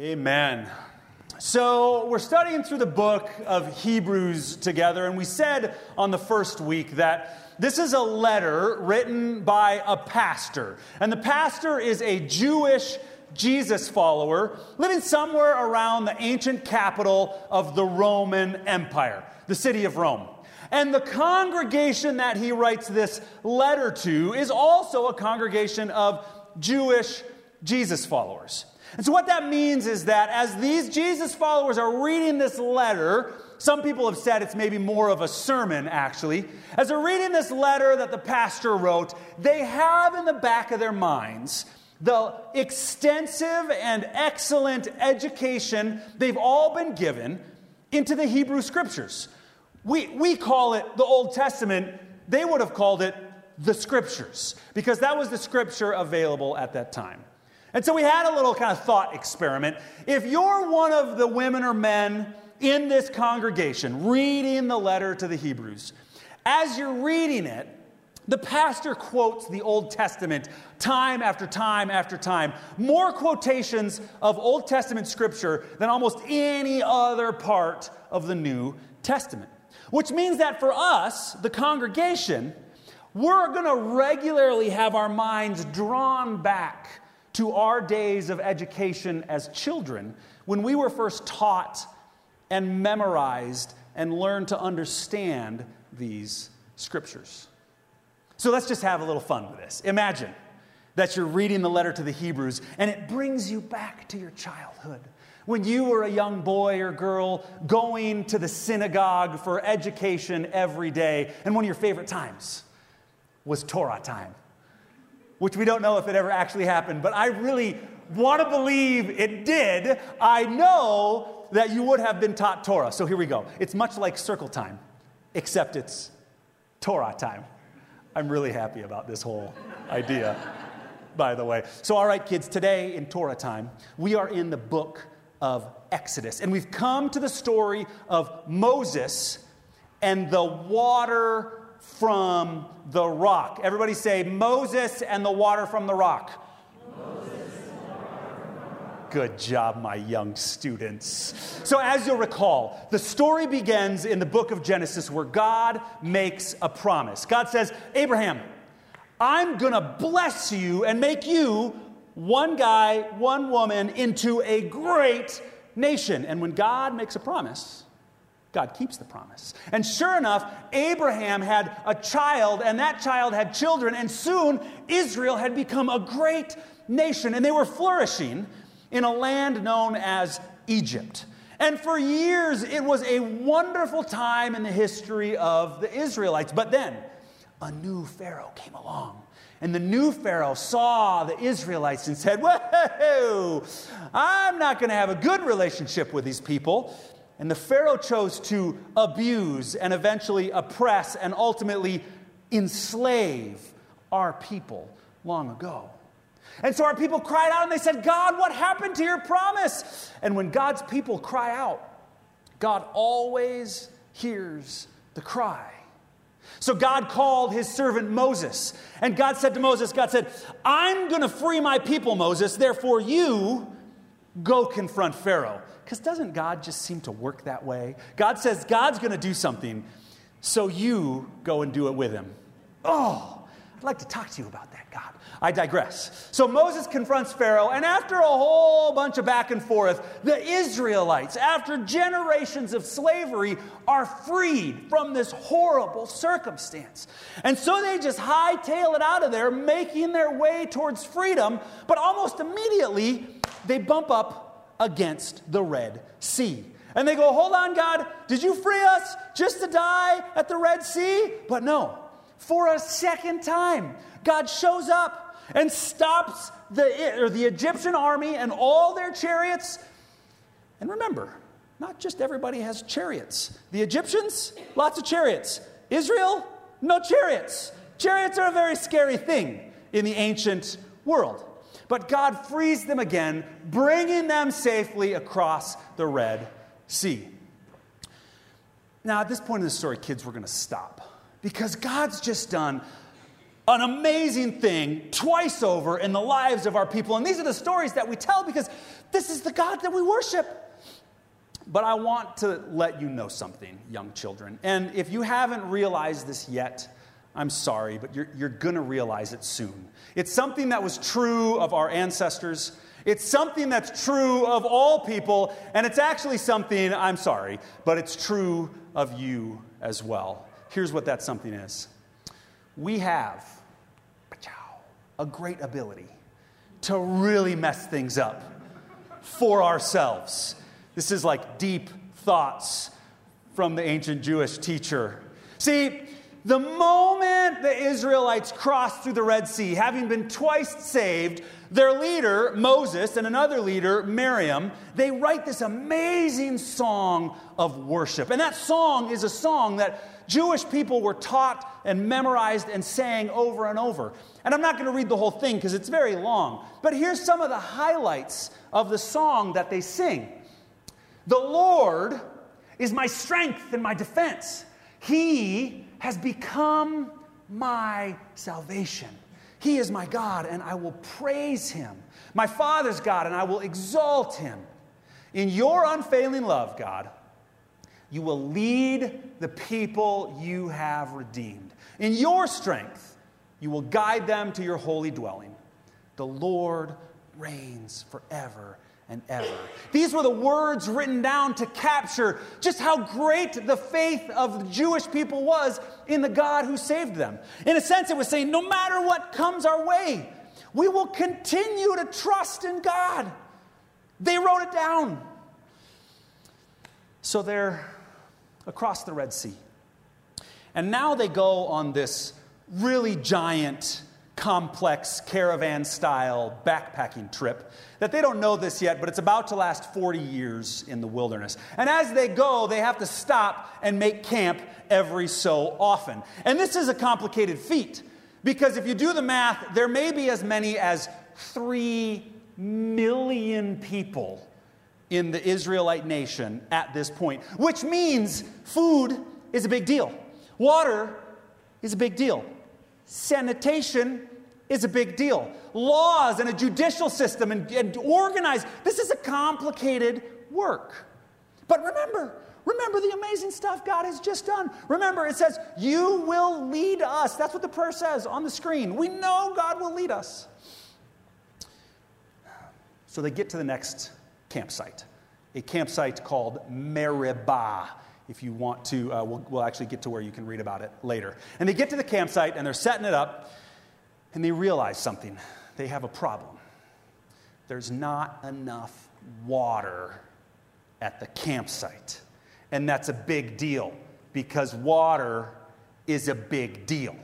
Amen. So we're studying through the book of Hebrews together, and we said on the first week that this is a letter written by a pastor, and the pastor is a Jewish Jesus follower living somewhere around the ancient capital of the Roman Empire, the city of Rome. And the congregation that he writes this letter to is also a congregation of Jewish Jesus followers. And so what that means is that as these Jesus followers are reading this letter, some people have said it's maybe more of a sermon, actually. As they're reading this letter that the pastor wrote, they have in the back of their minds the extensive and excellent education they've all been given into the Hebrew Scriptures. We call it the Old Testament. They would have called it the Scriptures, because that was the Scripture available at that time. And so we had a little kind of thought experiment. If you're one of the women or men in this congregation reading the letter to the Hebrews, as you're reading it, the pastor quotes the Old Testament time after time after time. More quotations of Old Testament Scripture than almost any other part of the New Testament. Which means that for us, the congregation, we're going to regularly have our minds drawn back to our days of education as children when we were first taught and memorized and learned to understand these Scriptures. So let's just have a little fun with this. Imagine that you're reading the letter to the Hebrews and it brings you back to your childhood when you were a young boy or girl going to the synagogue for education every day, and one of your favorite times was Torah time, which we don't know if it ever actually happened, but I really want to believe it did. I know that you would have been taught Torah. So here we go. It's much like circle time, except it's Torah time. I'm really happy about this whole idea, by the way. So all right, kids, today in Torah time, we are in the book of Exodus, and we've come to the story of Moses and the water from the rock. Everybody say, Moses and the water from the rock. Good job, my young students. So as you'll recall, the story begins in the book of Genesis where God makes a promise. God says, Abraham, I'm going to bless you and make you one guy, one woman into a great nation. And when God makes a promise, God keeps the promise. And sure enough, Abraham had a child, and that child had children, and soon Israel had become a great nation, and they were flourishing in a land known as Egypt. And for years, it was a wonderful time in the history of the Israelites. But then, a new Pharaoh came along, and the new Pharaoh saw the Israelites and said, whoa, I'm not going to have a good relationship with these people. And the Pharaoh chose to abuse and eventually oppress and ultimately enslave our people long ago. And so our people cried out and they said, God, what happened to your promise? And when God's people cry out, God always hears the cry. So God called his servant Moses. And God said to Moses, I'm going to free my people, Moses. Therefore, you go confront Pharaoh. Because doesn't God just seem to work that way? God says God's going to do something, so you go and do it with him. Oh, I'd like to talk to you about that, God. I digress. So Moses confronts Pharaoh, and after a whole bunch of back and forth, the Israelites, after generations of slavery, are freed from this horrible circumstance. And so they just hightail it out of there, making their way towards freedom, but almost immediately they bump up against the Red Sea. And they go, hold on, God, did you free us just to die at the Red Sea? But no, for a second time, God shows up and stops the Egyptian army and all their chariots. And remember, not just everybody has chariots. The Egyptians, lots of chariots. Israel, no chariots. Chariots are a very scary thing in the ancient world. But God frees them again, bringing them safely across the Red Sea. Now, at this point in the story, kids, we're going to stop because God's just done an amazing thing twice over in the lives of our people. And these are the stories that we tell because this is the God that we worship. But I want to let you know something, young children. And if you haven't realized this yet, I'm sorry, but you're going to realize it soon. It's something that was true of our ancestors. It's something that's true of all people. And it's actually something, I'm sorry, but it's true of you as well. Here's what that something is. We have a great ability to really mess things up for ourselves. This is like deep thoughts from the ancient Jewish teacher. See, the moment the Israelites crossed through the Red Sea, having been twice saved, their leader, Moses, and another leader, Miriam, they write this amazing song of worship. And that song is a song that Jewish people were taught and memorized and sang over and over. And I'm not going to read the whole thing because it's very long. But here's some of the highlights of the song that they sing. The Lord is my strength and my defense. He has become my salvation. He is my God, and I will praise him. My Father's God, and I will exalt him. In your unfailing love, God, you will lead the people you have redeemed. In your strength, you will guide them to your holy dwelling. The Lord reigns forever and ever. These were the words written down to capture just how great the faith of the Jewish people was in the God who saved them. In a sense, it was saying, no matter what comes our way, we will continue to trust in God. They wrote it down. So they're across the Red Sea. And now they go on this really giant, complex caravan-style backpacking trip that they don't know this yet, but it's about to last 40 years in the wilderness. And as they go, they have to stop and make camp every so often. And this is a complicated feat because if you do the math, there may be as many as 3 million people in the Israelite nation at this point, which means food is a big deal. Water is a big deal. Sanitation is a big deal. Laws and a judicial system and organized. This is a complicated work. But remember the amazing stuff God has just done. Remember, it says, you will lead us. That's what the prayer says on the screen. We know God will lead us. So they get to the next campsite, a campsite called Meribah. If you want to, we'll actually get to where you can read about it later. And they get to the campsite, and they're setting it up, and they realize something. They have a problem. There's not enough water at the campsite. And that's a big deal, because water is a big deal.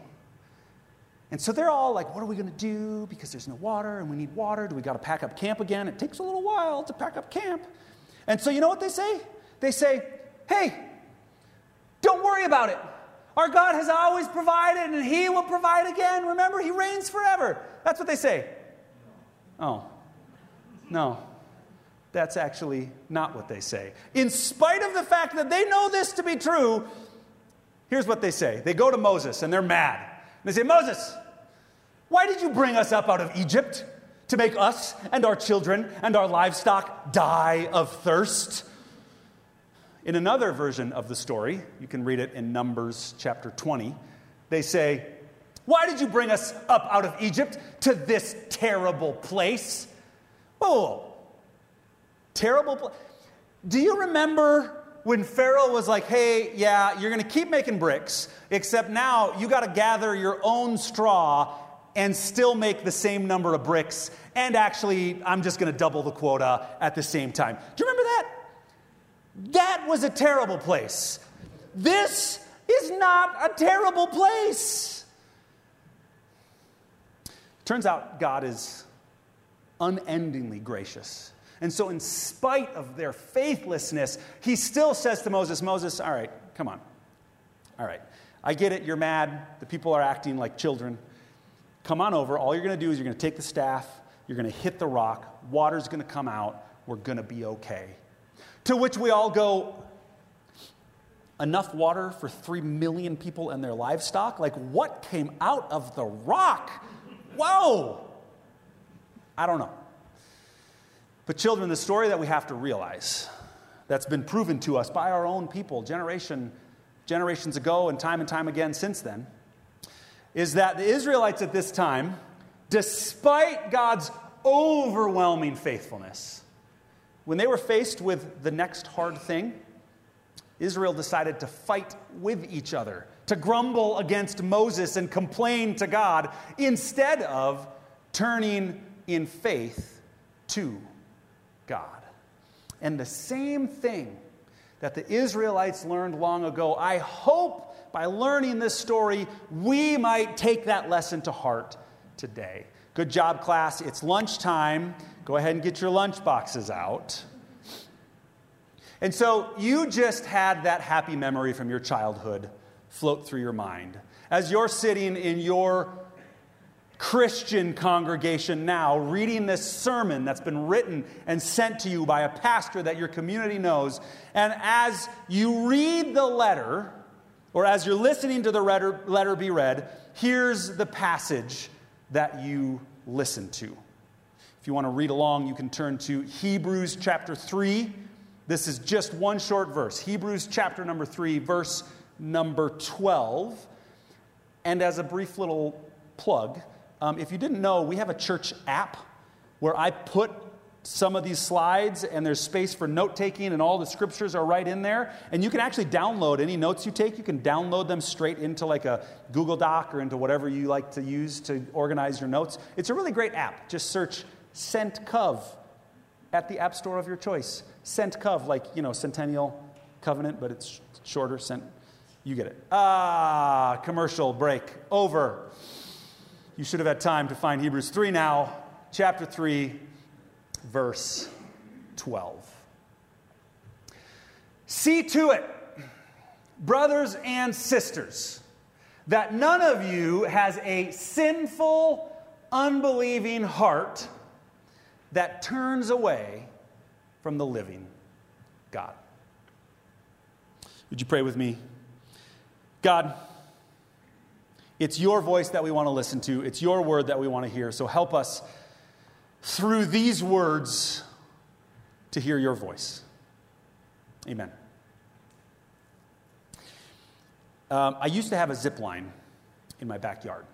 And so they're all like, what are we going to do? Because there's no water, and we need water. Do we got to pack up camp again? It takes a little while to pack up camp. And so you know what they say? They say, hey, don't worry about it. Our God has always provided, and he will provide again. Remember, he reigns forever. That's what they say. Oh, no. That's actually not what they say. In spite of the fact that they know this to be true, here's what they say. They go to Moses, and they're mad. And they say, Moses, why did you bring us up out of Egypt to make us and our children and our livestock die of thirst? In another version of the story, you can read it in Numbers chapter 20, they say, why did you bring us up out of Egypt to this terrible place? Whoa, terrible place. Do you remember when Pharaoh was like, hey, yeah, you're going to keep making bricks, except now you got to gather your own straw and still make the same number of bricks, and actually I'm just going to double the quota at the same time. Do you remember that? That was a terrible place. This is not a terrible place. Turns out God is unendingly gracious. And so in spite of their faithlessness, he still says to Moses, Moses, all right, come on. All right, I get it. You're mad. The people are acting like children. Come on over. All you're going to do is you're going to take the staff. You're going to hit the rock. Water's going to come out. We're going to be okay. To which we all go, enough water for 3 million people and their livestock? Like, what came out of the rock? Whoa! I don't know. But children, the story that we have to realize that's been proven to us by our own people generations ago and time again since then is that the Israelites at this time, despite God's overwhelming faithfulness, when they were faced with the next hard thing, Israel decided to fight with each other, to grumble against Moses and complain to God instead of turning in faith to God. And the same thing that the Israelites learned long ago, I hope by learning this story, we might take that lesson to heart today. Good job, class. It's lunchtime. Go ahead and get your lunch boxes out. And so you just had that happy memory from your childhood float through your mind. As you're sitting in your Christian congregation now, reading this sermon that's been written and sent to you by a pastor that your community knows, and as you read the letter, or as you're listening to the letter be read, here's the passage that you listen to. If you want to read along, you can turn to Hebrews chapter 3. This is just one short verse. Hebrews chapter number 3, verse number 12. And as a brief little plug, if you didn't know, we have a church app where I put some of these slides and there's space for note-taking and all the scriptures are right in there. And you can actually download any notes you take. You can download them straight into like a Google Doc or into whatever you like to use to organize your notes. It's a really great app. Just search CentCov at the app store of your choice. CentCov, like, you know, Centennial Covenant, but it's shorter. Cent, you get it. Ah, commercial break over. You should have had time to find Hebrews 3 now, chapter 3, verse 12. See to it, brothers and sisters, that none of you has a sinful, unbelieving heart that turns away from the living God. Would you pray with me? God, it's your voice that we want to listen to. It's your word that we want to hear. So help us through these words to hear your voice. Amen. I used to have a zip line in my backyard.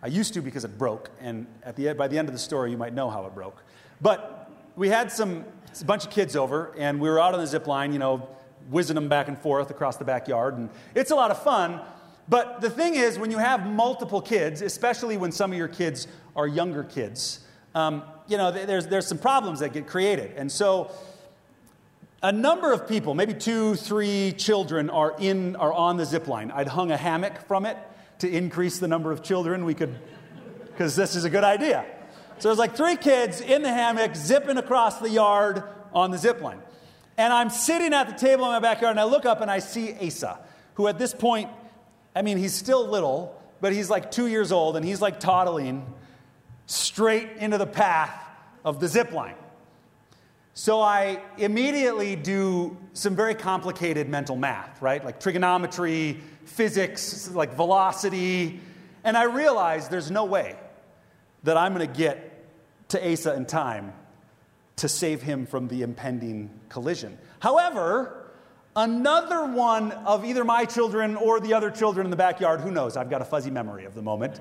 I used to because it broke, and by the end of the story, you might know how it broke. But we had a bunch of kids over, and we were out on the zip line, you know, whizzing them back and forth across the backyard, and it's a lot of fun. But the thing is, when you have multiple kids, especially when some of your kids are younger kids, you know, there's some problems that get created. And so a number of people, maybe 2-3 children, are on the zip line. I'd hung a hammock from it to increase the number of children we could, because this is a good idea. So there's like 3 kids in the hammock zipping across the yard on the zip line. And I'm sitting at the table in my backyard, and I look up and I see Asa, who at this point, I mean, he's still little, but he's like 2 years old, and he's like toddling straight into the path of the zip line. So I immediately do some very complicated mental math, right? Like trigonometry, physics, like velocity. And I realize there's no way that I'm going to get to Asa in time to save him from the impending collision. However, another one of either my children or the other children in the backyard, who knows, I've got a fuzzy memory of the moment,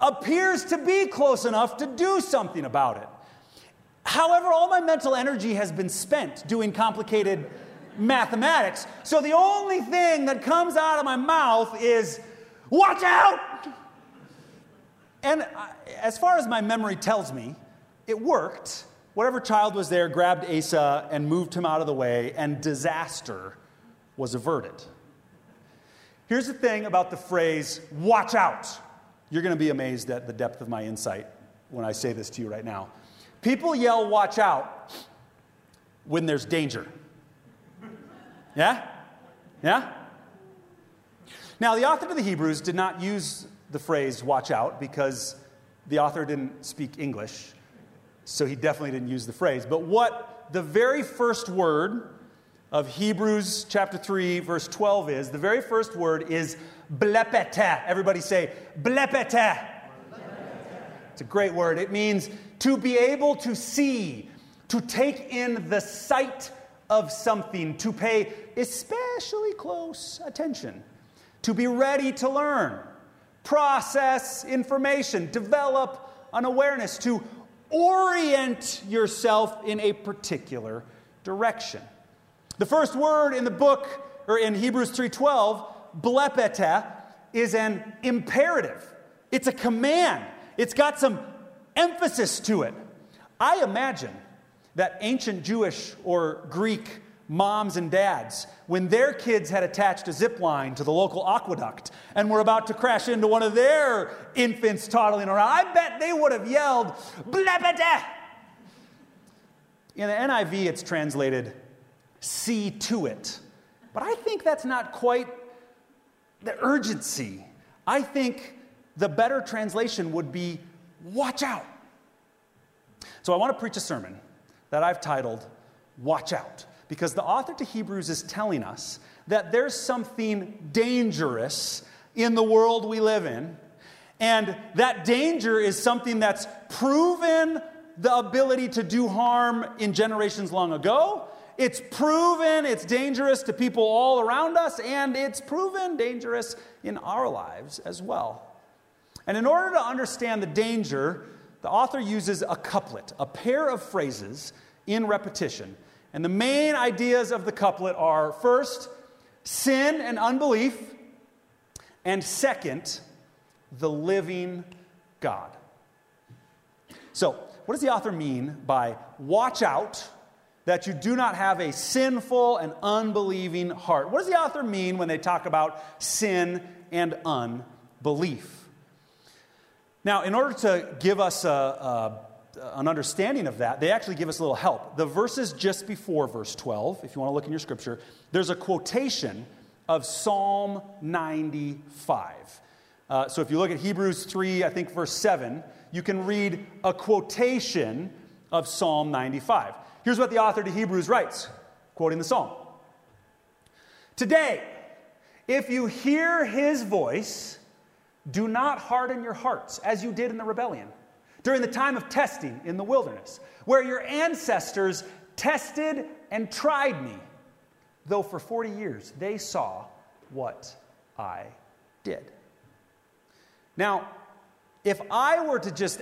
appears to be close enough to do something about it. However, all my mental energy has been spent doing complicated mathematics. So the only thing that comes out of my mouth is, watch out! And as far as my memory tells me, it worked. Whatever child was there grabbed Asa and moved him out of the way, and disaster was averted. Here's the thing about the phrase, watch out. You're going to be amazed at the depth of my insight when I say this to you right now. People yell, watch out, when there's danger. Yeah? Yeah? Now, the author of the Hebrews did not use the phrase watch out because the author didn't speak English, so he definitely didn't use the phrase. But what the very first word of Hebrews chapter 3, verse 12 is, the very first word is blepete. Everybody say, blepete. It's a great word. It means to be able to see, to take in the sight of something, to pay especially close attention, to be ready to learn, process information, develop an awareness, to orient yourself in a particular direction. The first word in the book, or in Hebrews 3:12, blepete, is an imperative. It's a command. It's got some emphasis to it. I imagine that ancient Jewish or Greek moms and dads, when their kids had attached a zip line to the local aqueduct and were about to crash into one of their infants toddling around, I bet they would have yelled, blepete. In the NIV, it's translated, see to it. But I think that's not quite the urgency. I think the better translation would be, watch out. So I want to preach a sermon that I've titled, Watch Out, because the author to Hebrews is telling us that there's something dangerous in the world we live in, and that danger is something that's proven the ability to do harm in generations long ago. It's proven it's dangerous to people all around us, and it's proven dangerous in our lives as well. And in order to understand the danger, the author uses a couplet, a pair of phrases in repetition. And the main ideas of the couplet are, first, sin and unbelief, and second, the living God. So, what does the author mean by watch out that you do not have a sinful and unbelieving heart? What does the author mean when they talk about sin and unbelief? Now, in order to give us an understanding of that, they actually give us a little help. The verses just before verse 12, if you want to look in your scripture, there's a quotation of Psalm 95. So if you look at Hebrews 3, I think verse 7, you can read a quotation of Psalm 95. Here's what the author to Hebrews writes, quoting the Psalm. Today, if you hear his voice, do not harden your hearts as you did in the rebellion, during the time of testing in the wilderness, where your ancestors tested and tried me, though for 40 years they saw what I did. Now, if I were to just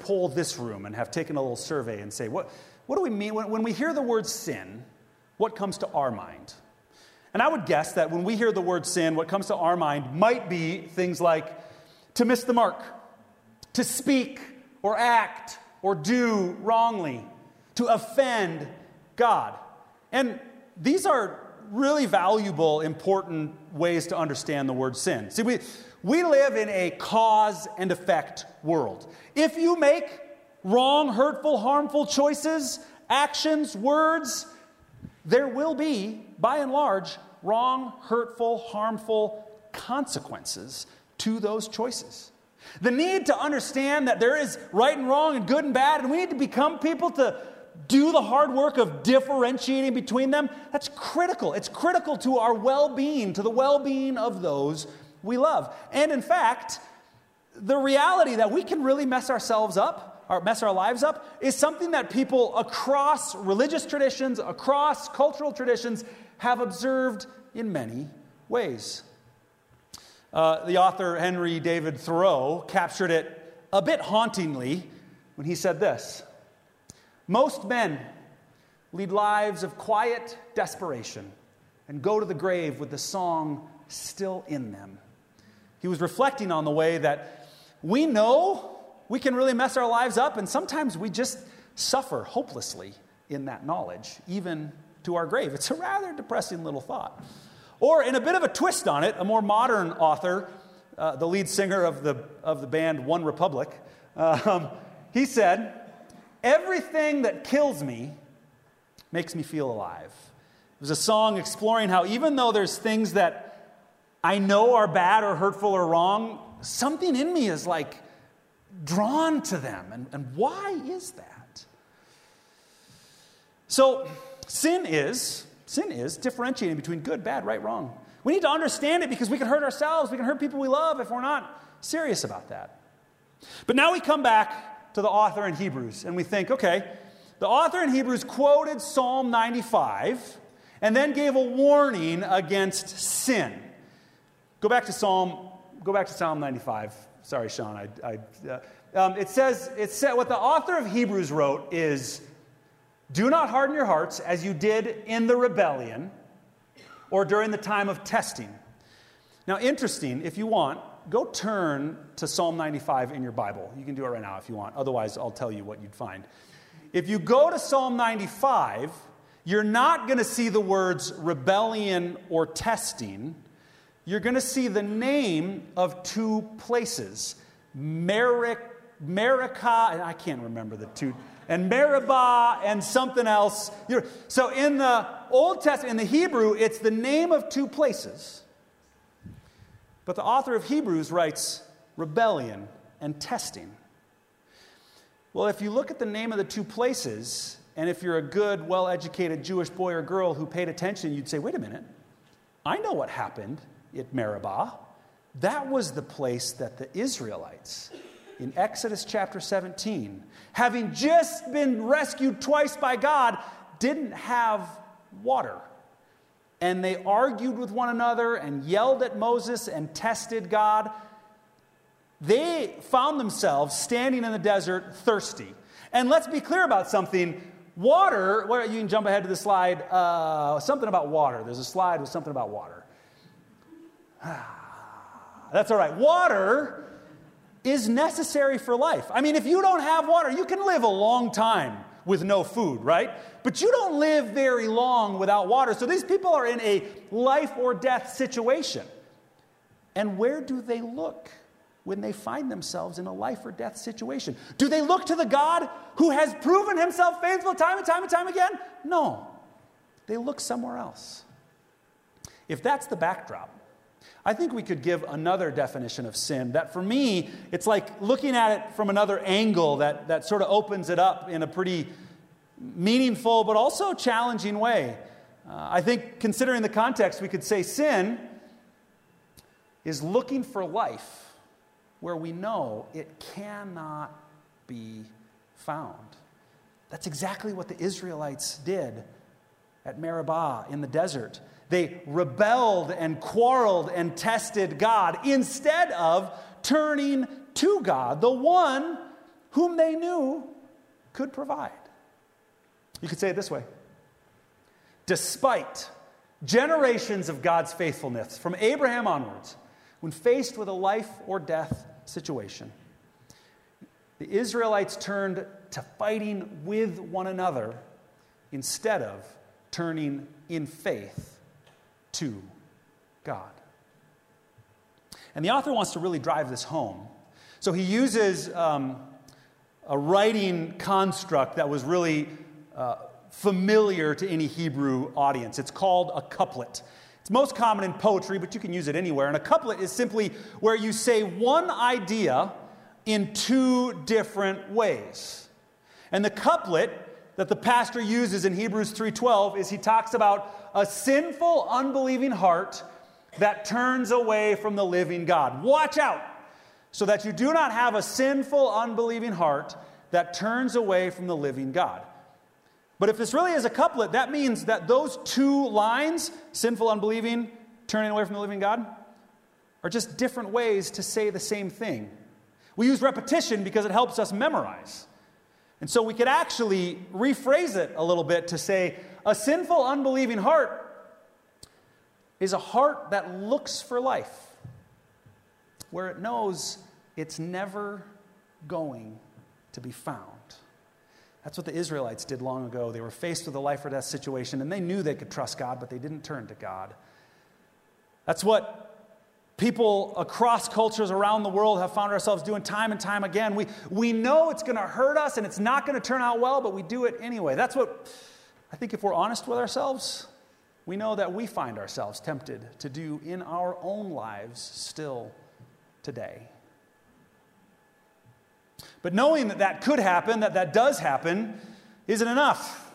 poll this room and have taken a little survey and say, what do we mean? When we hear the word sin, what comes to our mind? And I would guess that when we hear the word sin, what comes to our mind might be things like to miss the mark, to speak or act or do wrongly, to offend God. And these are really valuable, important ways to understand the word sin. See, we live in a cause and effect world. If you make wrong, hurtful, harmful choices, actions, words, there will be, by and large, wrong, hurtful, harmful consequences to those choices. The need to understand that there is right and wrong and good and bad, and we need to become people to do the hard work of differentiating between them, that's critical. It's critical to our well-being, to the well-being of those we love. And in fact, the reality that we can really mess ourselves up, or mess our lives up, is something that people across religious traditions, across cultural traditions, have observed in many ways. The author Henry David Thoreau captured it a bit hauntingly when he said this: most men lead lives of quiet desperation and go to the grave with the song still in them. He was reflecting on the way that we know we can really mess our lives up, and sometimes we just suffer hopelessly in that knowledge, even to our grave. It's a rather depressing little thought. Or in a bit of a twist on it, a more modern author, the lead singer of the band One Republic, he said, everything that kills me makes me feel alive. It was a song exploring how even though there's things that I know are bad or hurtful or wrong, something in me is like drawn to them. And why is that? So sin is, sin is, differentiating between good, bad, right, wrong. We need to understand it because we can hurt ourselves. We can hurt people we love if we're not serious about that. But now we come back to the author in Hebrews and we think, okay, the author in Hebrews quoted Psalm 95 and then gave a warning against sin. Go back to Psalm 95. Sorry, Sean. It says what the author of Hebrews wrote is, do not harden your hearts as you did in the rebellion or during the time of testing. Now, interesting, if you want, go turn to Psalm 95 in your Bible. You can do it right now if you want. Otherwise, I'll tell you what you'd find. If you go to Psalm 95, you're not going to see the words rebellion or testing. You're going to see the name of two places. Meribah, and I can't remember the two, and Meribah and something else. So in the Old Testament, in the Hebrew, it's the name of two places. But the author of Hebrews writes rebellion and testing. Well, if you look at the name of the two places, and if you're a good, well-educated Jewish boy or girl who paid attention, you'd say, wait a minute, I know what happened at Meribah. That was the place that the Israelites, in Exodus chapter 17, having just been rescued twice by God, didn't have water. And they argued with one another and yelled at Moses and tested God. They found themselves standing in the desert thirsty. And let's be clear about something. Water, you can jump ahead to the slide, something about water. There's a slide with something about water. That's all right. Water is necessary for life. I mean, if you don't have water, you can live a long time with no food, right? But you don't live very long without water. So these people are in a life or death situation. And where do they look when they find themselves in a life or death situation? Do they look to the God who has proven himself faithful time and time and time again? No. They look somewhere else. If that's the backdrop, I think we could give another definition of sin that, for me, it's like looking at it from another angle that sort of opens it up in a pretty meaningful but also challenging way. I think, considering the context, we could say sin is looking for life where we know it cannot be found. That's exactly what the Israelites did at Meribah in the desert. They rebelled and quarreled and tested God instead of turning to God, the one whom they knew could provide. You could say it this way. Despite generations of God's faithfulness from Abraham onwards, when faced with a life or death situation, the Israelites turned to fighting with one another instead of turning in faith to God. And the author wants to really drive this home. So he uses a writing construct that was really familiar to any Hebrew audience. It's called a couplet. It's most common in poetry, but you can use it anywhere. And a couplet is simply where you say one idea in two different ways. And the couplet that the pastor uses in Hebrews 3:12 is he talks about a sinful, unbelieving heart that turns away from the living God. Watch out so that you do not have a sinful, unbelieving heart that turns away from the living God. But if this really is a couplet, that means that those two lines, sinful, unbelieving, turning away from the living God, are just different ways to say the same thing. We use repetition because it helps us memorize. And so we could actually rephrase it a little bit to say, a sinful, unbelieving heart is a heart that looks for life, where it knows it's never going to be found. That's what the Israelites did long ago. They were faced with a life or death situation, and they knew they could trust God, but they didn't turn to God. That's what people across cultures around the world have found ourselves doing time and time again. We know it's going to hurt us and it's not going to turn out well, but we do it anyway. That's what, I think if we're honest with ourselves, we know that we find ourselves tempted to do in our own lives still today. But knowing that that could happen, that does happen, isn't enough.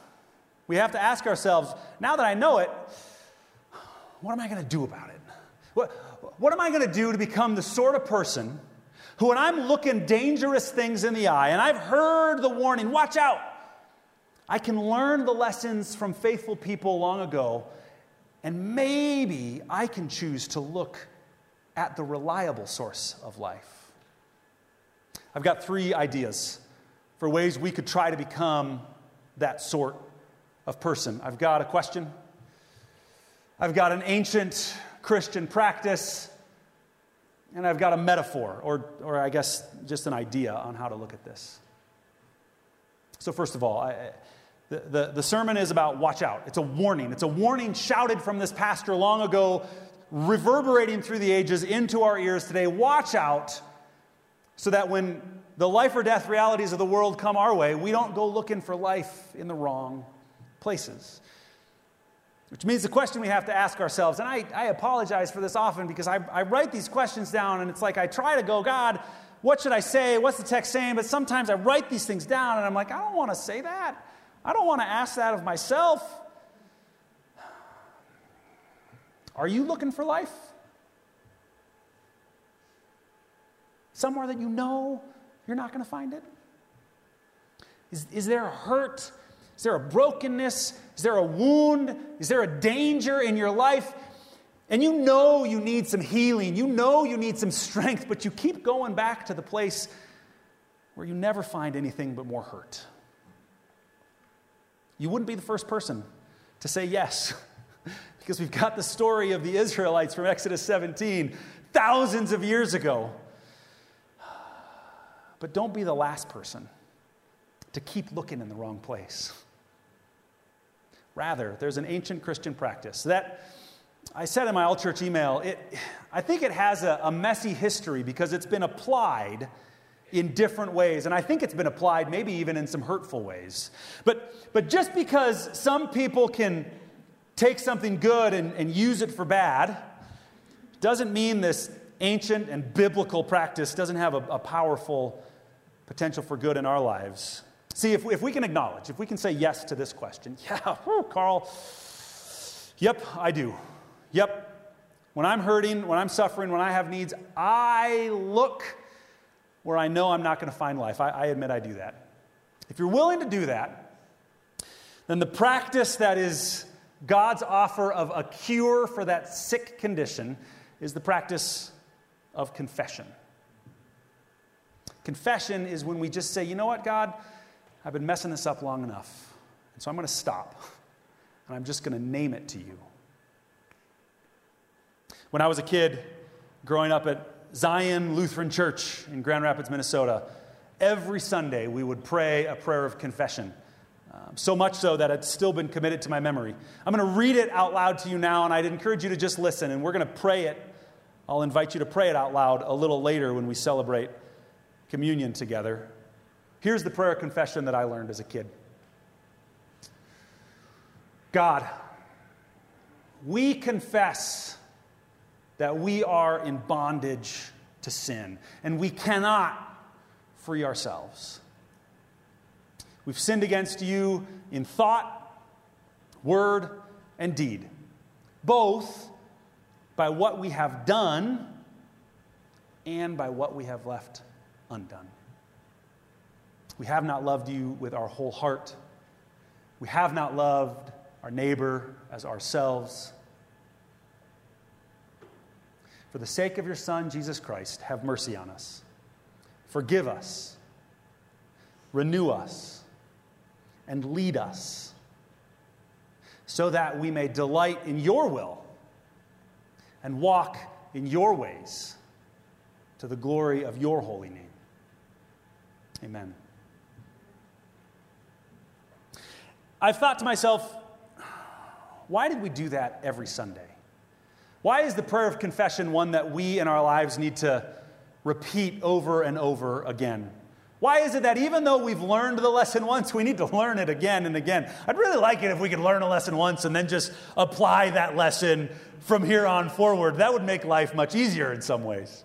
we have to ask ourselves, now that I know it, what am I going to do about it? What am I going to do to become the sort of person who, when I'm looking dangerous things in the eye, and I've heard the warning, watch out, I can learn the lessons from faithful people long ago, and maybe I can choose to look at the reliable source of life. I've got three ideas for ways we could try to become that sort of person. I've got a question. I've got an ancient Christian practice, and I've got a metaphor, or I guess just an idea on how to look at this. So first of all, the sermon is about watch out. It's a warning. It's a warning shouted from this pastor long ago, reverberating through the ages into our ears today. Watch out so that when the life or death realities of the world come our way, we don't go looking for life in the wrong places. Which means the question we have to ask ourselves, and I apologize for this often because I write these questions down, and it's like I try to go, God, what should I say? What's the text saying? But sometimes I write these things down, and I'm like, I don't want to say that. I don't want to ask that of myself. Are you looking for life? Somewhere that you know you're not going to find it? Is there a hurt? Is there a brokenness? Is there a wound? Is there a danger in your life? And you know you need some healing. You know you need some strength, but you keep going back to the place where you never find anything but more hurt. You wouldn't be the first person to say yes, because we've got the story of the Israelites from Exodus 17, thousands of years ago. But don't be the last person to keep looking in the wrong place. Rather, there's an ancient Christian practice that I said in my all church email, I think it has a messy history because it's been applied in different ways, and I think it's been applied maybe even in some hurtful ways. But just because some people can take something good and use it for bad doesn't mean this ancient and biblical practice doesn't have a powerful potential for good in our lives. See, if we can acknowledge, if we can say yes to this question, yeah, whew, Carl, yep, I do. Yep. When I'm hurting, when I'm suffering, when I have needs, I look where I know I'm not going to find life. I admit I do that. If you're willing to do that, then the practice that is God's offer of a cure for that sick condition is the practice of confession. Confession is when we just say, you know what, God, I've been messing this up long enough, and so I'm going to stop, and I'm just going to name it to you. When I was a kid, growing up at Zion Lutheran Church in Grand Rapids, Minnesota, every Sunday we would pray a prayer of confession, so much so that it's still been committed to my memory. I'm going to read it out loud to you now, and I'd encourage you to just listen, and we're going to pray it. I'll invite you to pray it out loud a little later when we celebrate communion together. Here's the prayer of confession that I learned as a kid. God, we confess that we are in bondage to sin, and we cannot free ourselves. We've sinned against you in thought, word, and deed, both by what we have done and by what we have left undone. We have not loved you with our whole heart. We have not loved our neighbor as ourselves. For the sake of your Son, Jesus Christ, have mercy on us. Forgive us. Renew us. And lead us. So that we may delight in your will and walk in your ways to the glory of your holy name. Amen. I've thought to myself, why did we do that every Sunday? Why is the prayer of confession one that we in our lives need to repeat over and over again? Why is it that even though we've learned the lesson once, we need to learn it again and again? I'd really like it if we could learn a lesson once and then just apply that lesson from here on forward. That would make life much easier in some ways.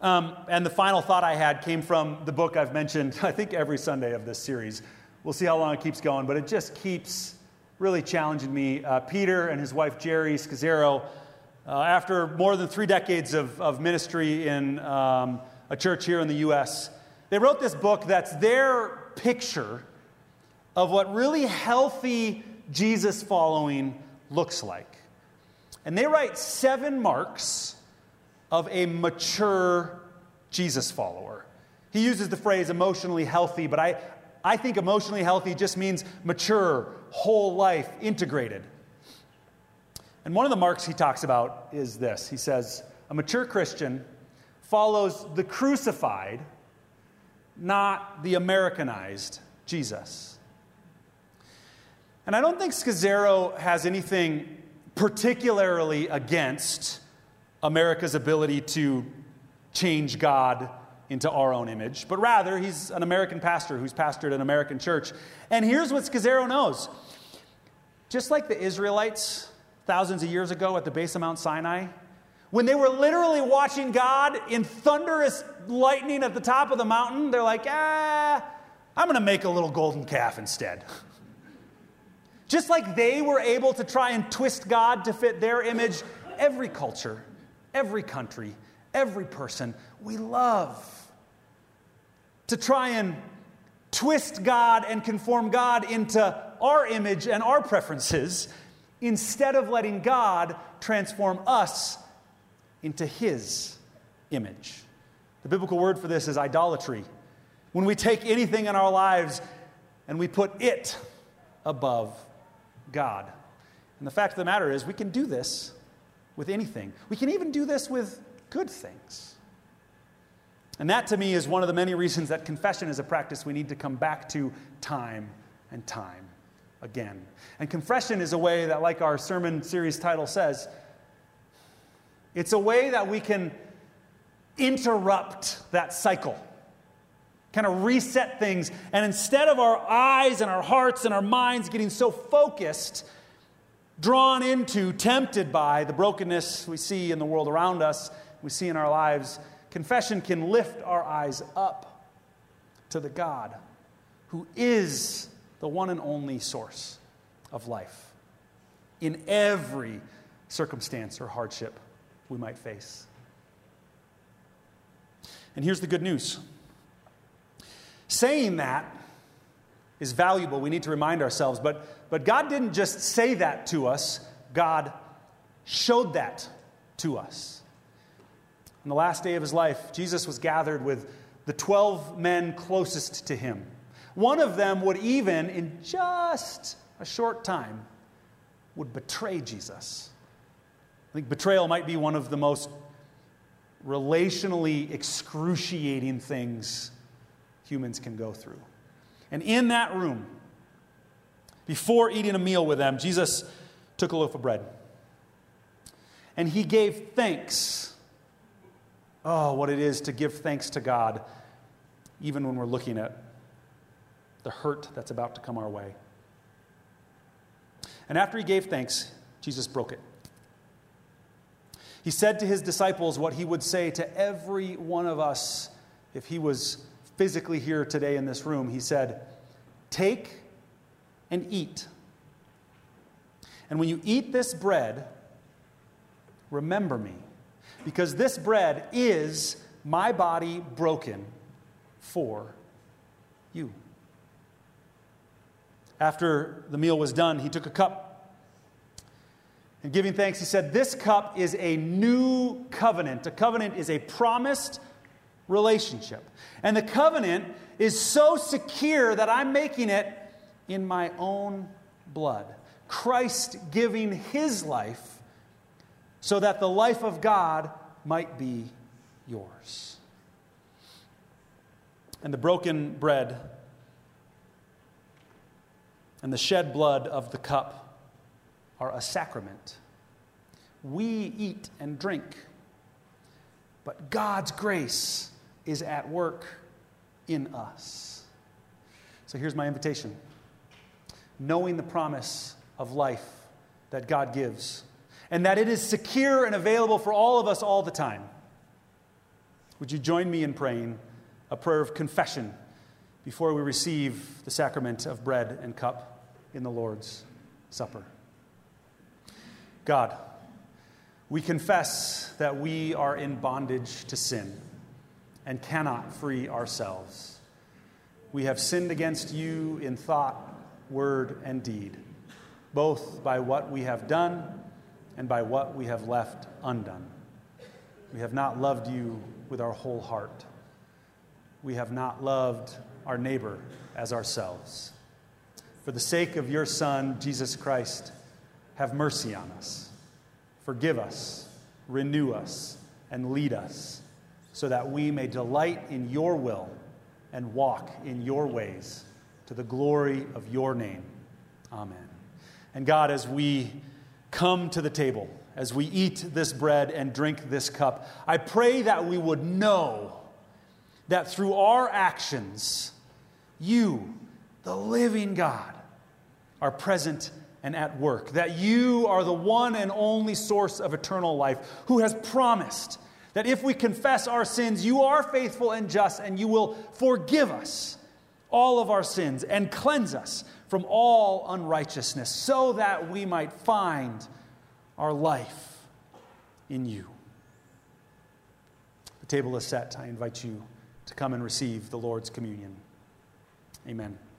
And the final thought I had came from the book I've mentioned, I think, every Sunday of this series, We'll see how long it keeps going, but it just keeps really challenging me. Peter and his wife, Jerry Scazzero, after more than 3 decades of ministry in a church here in the U.S., they wrote this book that's their picture of what really healthy Jesus following looks like. And they write 7 marks of a mature Jesus follower. He uses the phrase emotionally healthy, but I think emotionally healthy just means mature, whole life, integrated. And one of the marks he talks about is this. He says, a mature Christian follows the crucified, not the Americanized Jesus. And I don't think Scazzero has anything particularly against America's ability to change God into our own image, but rather he's an American pastor who's pastored an American church. And here's what Scazzero knows. Just like the Israelites thousands of years ago at the base of Mount Sinai, when they were literally watching God in thunderous lightning at the top of the mountain, they're like, I'm going to make a little golden calf instead. Just like they were able to try and twist God to fit their image, every culture, every country, every person, we love to try and twist God and conform God into our image and our preferences instead of letting God transform us into His image. The biblical word for this is idolatry. When we take anything in our lives and we put it above God. And the fact of the matter is, we can do this with anything. We can even do this with good things. And that, to me, is one of the many reasons that confession is a practice we need to come back to time and time again. And confession is a way that, like our sermon series title says, it's a way that we can interrupt that cycle, kind of reset things, and instead of our eyes and our hearts and our minds getting so focused, drawn into, tempted by the brokenness we see in the world around us, we see in our lives, confession can lift our eyes up to the God who is the one and only source of life in every circumstance or hardship we might face. And here's the good news. Saying that is valuable. We need to remind ourselves. But God didn't just say that to us. God showed that to us. On the last day of his life, Jesus was gathered with the 12 men closest to him. One of them would even, in just a short time, would betray Jesus. I think betrayal might be one of the most relationally excruciating things humans can go through. And in that room, before eating a meal with them, Jesus took a loaf of bread. And he gave thanks. Oh, what it is to give thanks to God, even when we're looking at the hurt that's about to come our way. And after he gave thanks, Jesus broke it. He said to his disciples what he would say to every one of us if he was physically here today in this room. He said, "Take and eat. And when you eat this bread, remember me, because this bread is my body broken for you." After the meal was done, he took a cup, and giving thanks, he said, "This cup is a new covenant." A covenant is a promised relationship. And the covenant is so secure that I'm making it in my own blood. Christ giving his life so that the life of God might be yours. And the broken bread and the shed blood of the cup are a sacrament. We eat and drink, but God's grace is at work in us. So here's my invitation. Knowing the promise of life that God gives, and that it is secure and available for all of us all the time, would you join me in praying a prayer of confession before we receive the sacrament of bread and cup in the Lord's Supper. God, we confess that we are in bondage to sin and cannot free ourselves. We have sinned against you in thought, word, and deed, both by what we have done and by what we have left undone. We have not loved you with our whole heart. We have not loved our neighbor as ourselves. For the sake of your Son, Jesus Christ, have mercy on us. Forgive us, renew us, and lead us, so that we may delight in your will and walk in your ways to the glory of your name. Amen. And God, as we come to the table, as we eat this bread and drink this cup, I pray that we would know that through our actions, you, the living God, are present and at work, that you are the one and only source of eternal life, who has promised that if we confess our sins, you are faithful and just, and you will forgive us all of our sins and cleanse us from all unrighteousness, so that we might find our life in you. The table is set. I invite you to come and receive the Lord's communion. Amen.